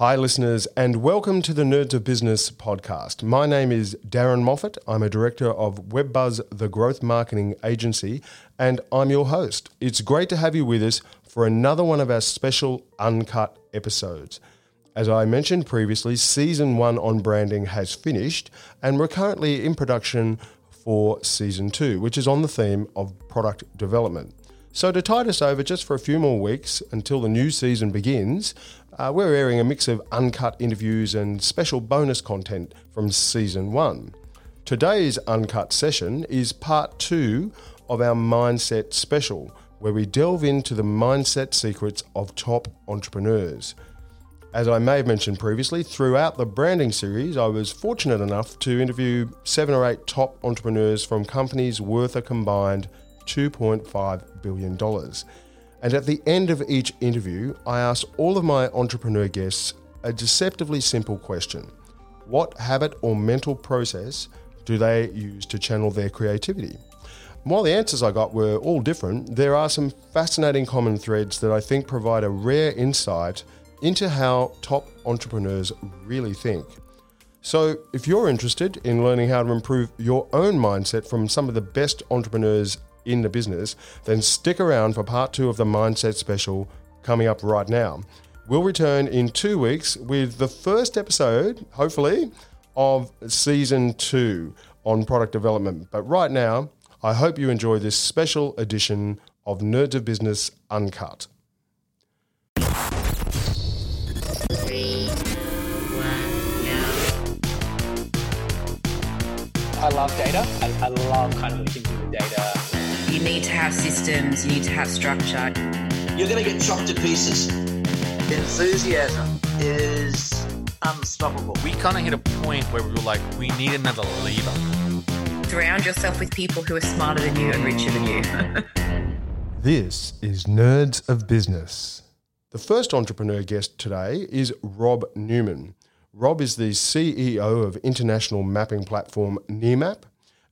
Hi listeners, and welcome to the Nerds of Business podcast. My name is Darren Moffat. I'm a director of WebBuzz, the growth marketing agency, and I'm your host. It's great to have you with us for another one of our special uncut episodes. As I mentioned previously, season one on branding has finished, and we're currently in production for season two, which is on the theme of product development. So to tide us over just for a few more weeks until the new season begins, we're airing a mix of uncut interviews and special bonus content from season one. Today's uncut session is part two of our mindset special, where we delve into the mindset secrets of top entrepreneurs. As I may have mentioned previously, throughout the branding series, I was fortunate enough to interview 7 or 8 top entrepreneurs from companies worth a combined $2.5 billion. And at the end of each interview, I asked all of my entrepreneur guests a deceptively simple question. What habit or mental process do they use to channel their creativity? And while the answers I got were all different, there are some fascinating common threads that I think provide a rare insight into how top entrepreneurs really think. So if you're interested in learning how to improve your own mindset from some of the best entrepreneurs in the business, then stick around for part two of the Mindset Special coming up right now. We'll return in 2 weeks with the first episode, hopefully, of season two on product development. But right now, I hope you enjoy this special edition of Nerds of Business Uncut. 3, 2, 1, go. I love data. I love kind of looking through the data. You need to have systems, you need to have structure. You're going to get chopped to pieces. Enthusiasm is unstoppable. We kind of hit a point where we were like, we need another lever. Surround yourself with people who are smarter than you and richer than you. This is Nerds of Business. The first entrepreneur guest today is Rob Newman. Rob is the CEO of international mapping platform Nearmap.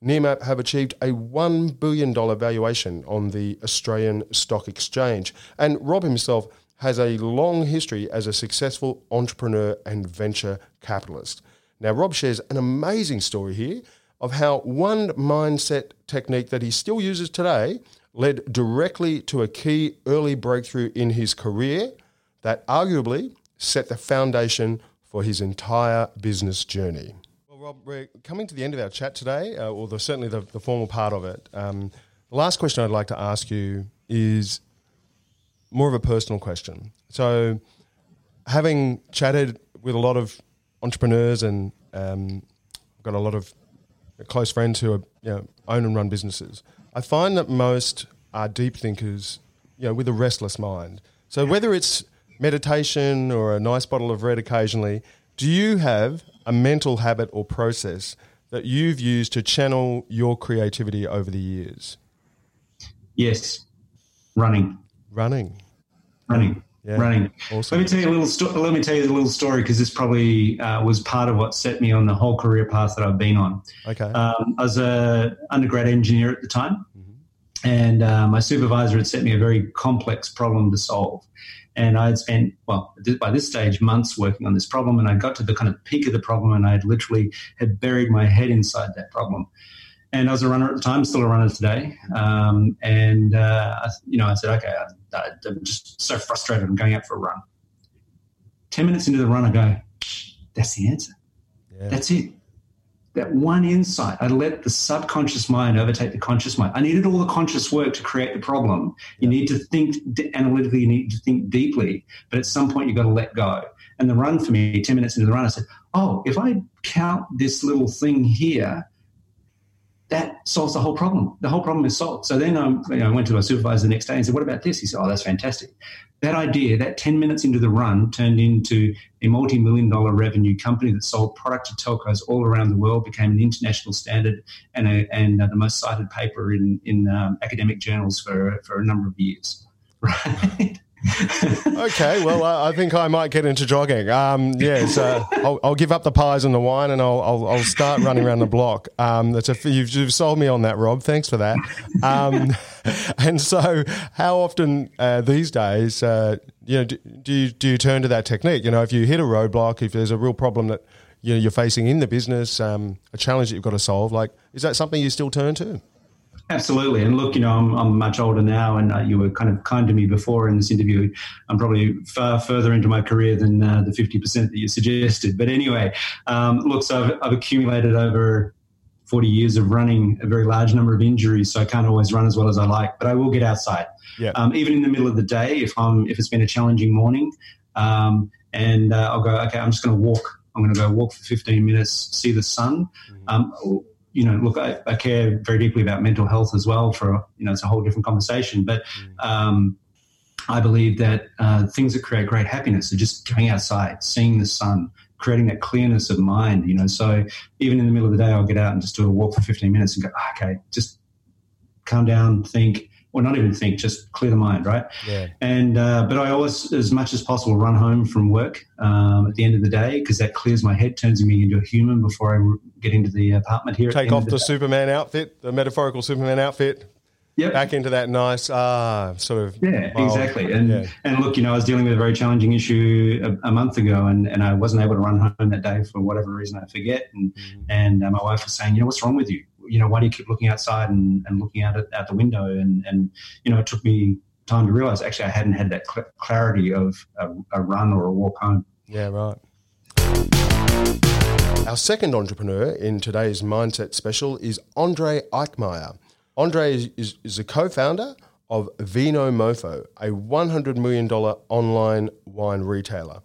Nearmap have achieved a $1 billion valuation on the Australian Stock Exchange, and Rob himself has a long history as a successful entrepreneur and venture capitalist. Now, Rob shares an amazing story here of how one mindset technique that he still uses today led directly to a key early breakthrough in his career that arguably set the foundation for his entire business journey. Rob, we're coming to the end of our chat today, or certainly the formal part of it. The last question I'd like to ask you is more of a personal question. So having chatted with a lot of entrepreneurs and got a lot of close friends who are, own and run businesses, I find that most are deep thinkers, with a restless mind. So whether it's meditation or a nice bottle of red occasionally, do you have a mental habit or process that you've used to channel your creativity over the years? Yes. Running. Yeah. Running. Awesome. Let me tell you a little story because this probably was part of what set me on the whole career path that I've been on. Okay. I was an undergrad engineer at the time, mm-hmm. and my supervisor had set me a very complex problem to solve. And I had spent, by this stage, months working on this problem, and I got to the kind of peak of the problem, and I had literally buried my head inside that problem. And I was a runner at the time, still a runner today. I said, okay, I'm just so frustrated. I'm going out for a run. 10 minutes into the run, I go, that's the answer. Yeah. That's it. That one insight. I let the subconscious mind overtake the conscious mind. I needed all the conscious work to create the problem. You need to think analytically, you need to think deeply, but at some point you've got to let go. And the run for me, 10 minutes into the run, I said, if I count this little thing here, that solves the whole problem. The whole problem is solved. So then I went to my supervisor the next day and said, what about this? He said, that's fantastic. That idea, that 10 minutes into the run, turned into a multi-million-dollar revenue company that sold product to telcos all around the world, became an international standard and the most cited paper in academic journals for a number of years. Right? Okay, well, I think I might get into jogging. I'll give up the pies and the wine, and I'll start running around the block. You've sold me on that, Rob. Thanks for that. And so, how often these days you know, do you turn to that technique? You know, if you hit a roadblock, if there's a real problem that you know, you're facing in the business, a challenge that you've got to solve, like, is that something you still turn to? Absolutely. And look, you know, I'm much older now, and you were kind of kind to me before in this interview. I'm probably far further into my career than the 50% that you suggested. But anyway, look, so I've accumulated over 40 years of running a very large number of injuries, so I can't always run as well as I like, but I will get outside. Yeah. Even in the middle of the day, if it's been a challenging morning, and I'll go, okay, I'm just going to walk. I'm going to go walk for 15 minutes, see the sun. You know, look, I care very deeply about mental health as well, for, you know, it's a whole different conversation. But I believe that things that create great happiness are just going outside, seeing the sun, creating that clearness of mind, you know. So even in the middle of the day, I'll get out and just do a walk for 15 minutes and go, okay, just calm down, think, or not even think, just clear the mind, right? Yeah. And but I always, as much as possible, run home from work at the end of the day, because that clears my head, turns me into a human before I get into the apartment here. Take off the Superman outfit, the metaphorical Superman outfit. Yep. Back into that nice sort of... Yeah, mild, exactly. And look, you know, I was dealing with a very challenging issue a month ago, and I wasn't able to run home that day for whatever reason, I forget. And my wife was saying, you know, what's wrong with you? You know, why do you keep looking outside and looking out the window? And, you know, it took me time to realise actually I hadn't had that clarity of a run or a walk home. Yeah, right. Our second entrepreneur in today's Mindset Special is Andre Eichmeier. Andre is a co-founder of Vino Mofo, a $100 million online wine retailer.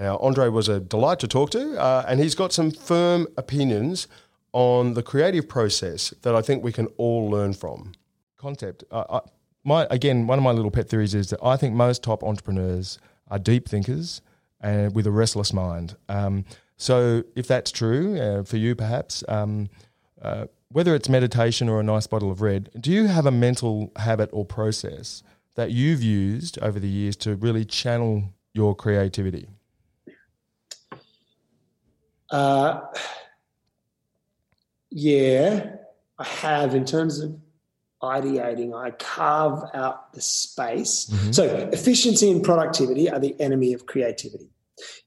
Now, Andre was a delight to talk to, and he's got some firm opinions on the creative process that I think we can all learn from. Concept. One of my little pet theories is that I think most top entrepreneurs are deep thinkers and with a restless mind. So if that's true for you, perhaps... whether it's meditation or a nice bottle of red, do you have a mental habit or process that you've used over the years to really channel your creativity? Yeah, I have. In terms of ideating, I carve out the space. Mm-hmm. So efficiency and productivity are the enemy of creativity.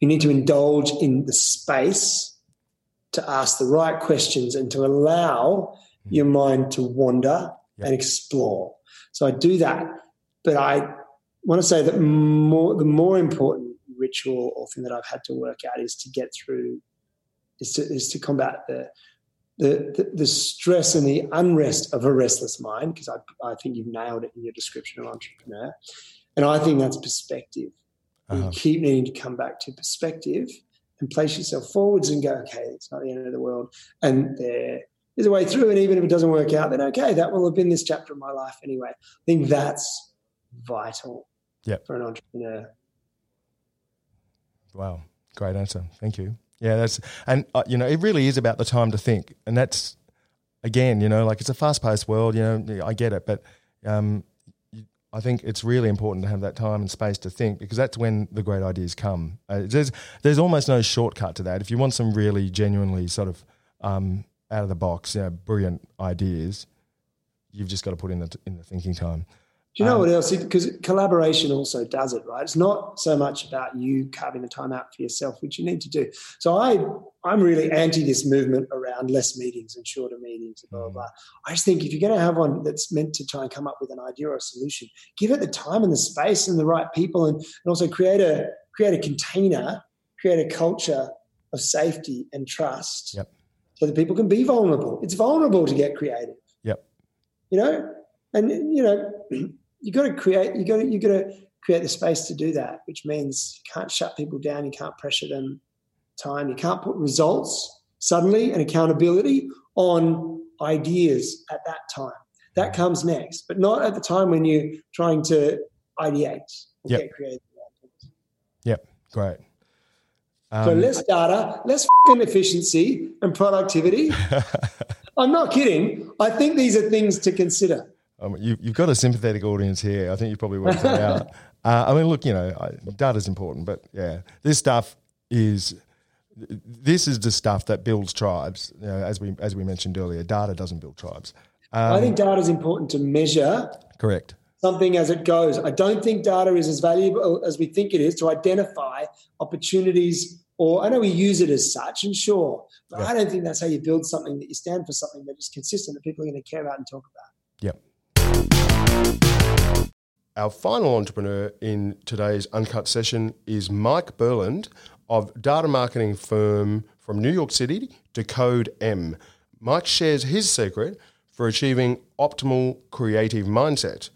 You need to indulge in the space to ask the right questions and to allow your mind to wander and explore. So I do that, but I want to say that the more important ritual or thing that I've had to work out is to get through, is to combat the stress and the unrest of a restless mind, because I think you've nailed it in your description of entrepreneur. And I think that's perspective. Uh-huh. You keep needing to come back to perspective and place yourself forwards and go, okay, it's not the end of the world. And there's a way through, and even if it doesn't work out, then okay, that will have been this chapter of my life anyway. I think that's vital for an entrepreneur. Wow, great answer. Thank you. Yeah, you know, it really is about the time to think. And that's, again, you know, like it's a fast-paced world, you know, I get it. But I think it's really important to have that time and space to think, because that's when the great ideas come. There's almost no shortcut to that. If you want some really genuinely sort of out of the box, you know, brilliant ideas, you've just got to put in the thinking time. Do you know what else? Because collaboration also does it, right? It's not so much about you carving the time out for yourself, which you need to do. So I'm really anti this movement around less meetings and shorter meetings and blah, blah, blah. I just think if you're going to have one that's meant to try and come up with an idea or a solution, give it the time and the space and the right people, and also create a container, create a culture of safety and trust so that people can be vulnerable. It's vulnerable to get creative. Yep. You know? And, you know... You got to create the space to do that, which means you can't shut people down, you can't pressure them time, you can't put results suddenly and accountability on ideas at that time. That comes next, but not at the time when you're trying to ideate or get creative. Yep, great. So less data, less efficiency and productivity. I'm not kidding. I think these are things to consider. You've got a sympathetic audience here. I think you probably worked that out. I mean, look, you know, data's important, but this is the stuff that builds tribes. You know, as we mentioned earlier, data doesn't build tribes. I think data's important to measure. Correct. something as it goes. I don't think data is as valuable as we think it is to identify opportunities, or I know we use it as such, and sure, but I don't think that's how you build something, that you stand for something that is consistent, that people are going to care about and talk about. Yep. Our final entrepreneur in today's Uncut session is Mike Berland of data marketing firm from New York City, Decode M. Mike shares his secret for achieving optimal creative mindset.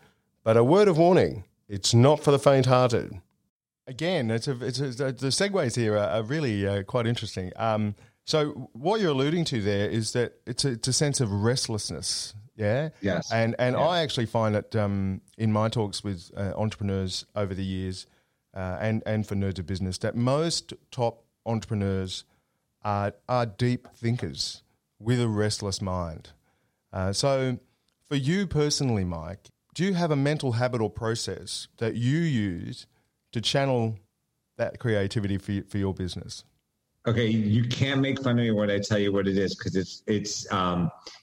But a word of warning, it's not for the faint-hearted. Again, the segues here are really quite interesting. So what you're alluding to there is that it's a sense of restlessness. Yeah. Yes. And I actually find that in my talks with entrepreneurs over the years, and for Nerds of Business, that most top entrepreneurs are deep thinkers with a restless mind. So, for you personally, Mike, do you have a mental habit or process that you use to channel that creativity for your business? Okay, you can't make fun of me when I tell you what it is, because it's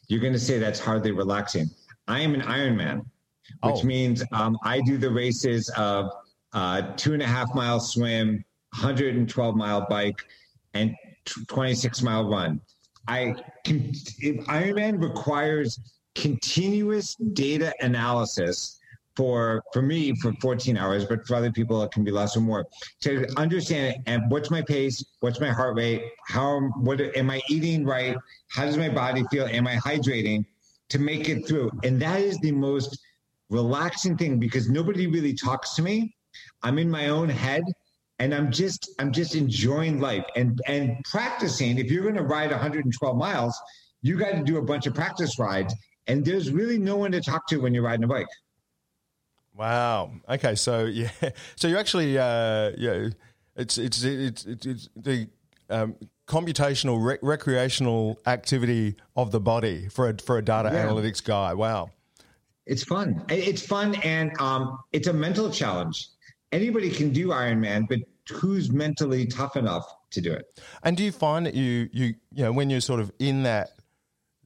you're going to say that's hardly relaxing. I am an Ironman, which means I do the races of 2.5 mile swim, 112 mile bike, and 26 mile run. Ironman requires continuous data analysis for me for 14 hours, but for other people it can be less or more. To understand it, and what's my pace, what's my heart rate, what am I eating right, how does my body feel, am I hydrating, to make it through. And that is the most relaxing thing, because nobody really talks to me. I'm in my own head. And I'm just enjoying life and practicing. If you're going to ride 112 miles, you got to do a bunch of practice rides. And there's really no one to talk to when you're riding a bike. Wow. Okay. So you actually, it's the computational recreational activity of the body for a data analytics guy. Wow. It's fun, and it's a mental challenge. Anybody can do Ironman, but who's mentally tough enough to do it? And do you find that you know, when you're sort of in that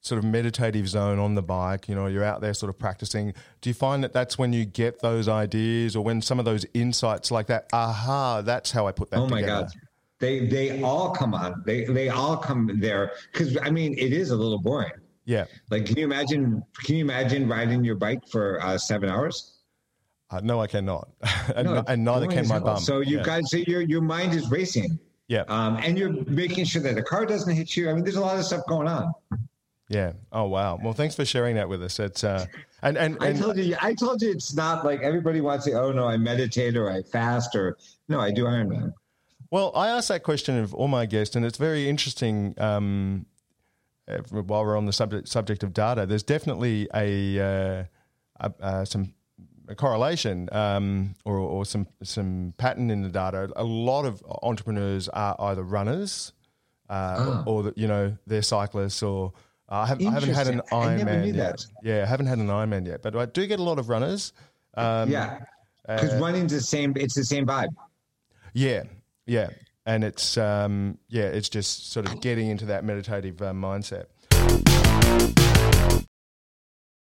sort of meditative zone on the bike, you know, you're out there sort of practicing, do you find that that's when you get those ideas, or when some of those insights like that, aha, that's how I put that together? Oh, my God. They all come on. They all come there, because, I mean, it is a little boring. Yeah. Like, can you imagine riding your bike for 7 hours? No, I cannot, and neither can my bum. So your mind is racing, and you're making sure that a car doesn't hit you. I mean, there's a lot of stuff going on. Yeah. Oh wow. Well, thanks for sharing that with us. It's and I told you, it's not like everybody wants to. Oh no, I meditate or I fast or no, I do Ironman. Well, I asked that question of all my guests, and it's very interesting. While we're on the subject of data, there's definitely a correlation or some pattern in the data. A lot of entrepreneurs are either runners or they're cyclists, or I haven't had an Ironman yet. Yeah, I haven't had an Ironman yet, but I do get a lot of runners. Because running's the same vibe. Yeah, yeah. And it's just sort of getting into that meditative mindset.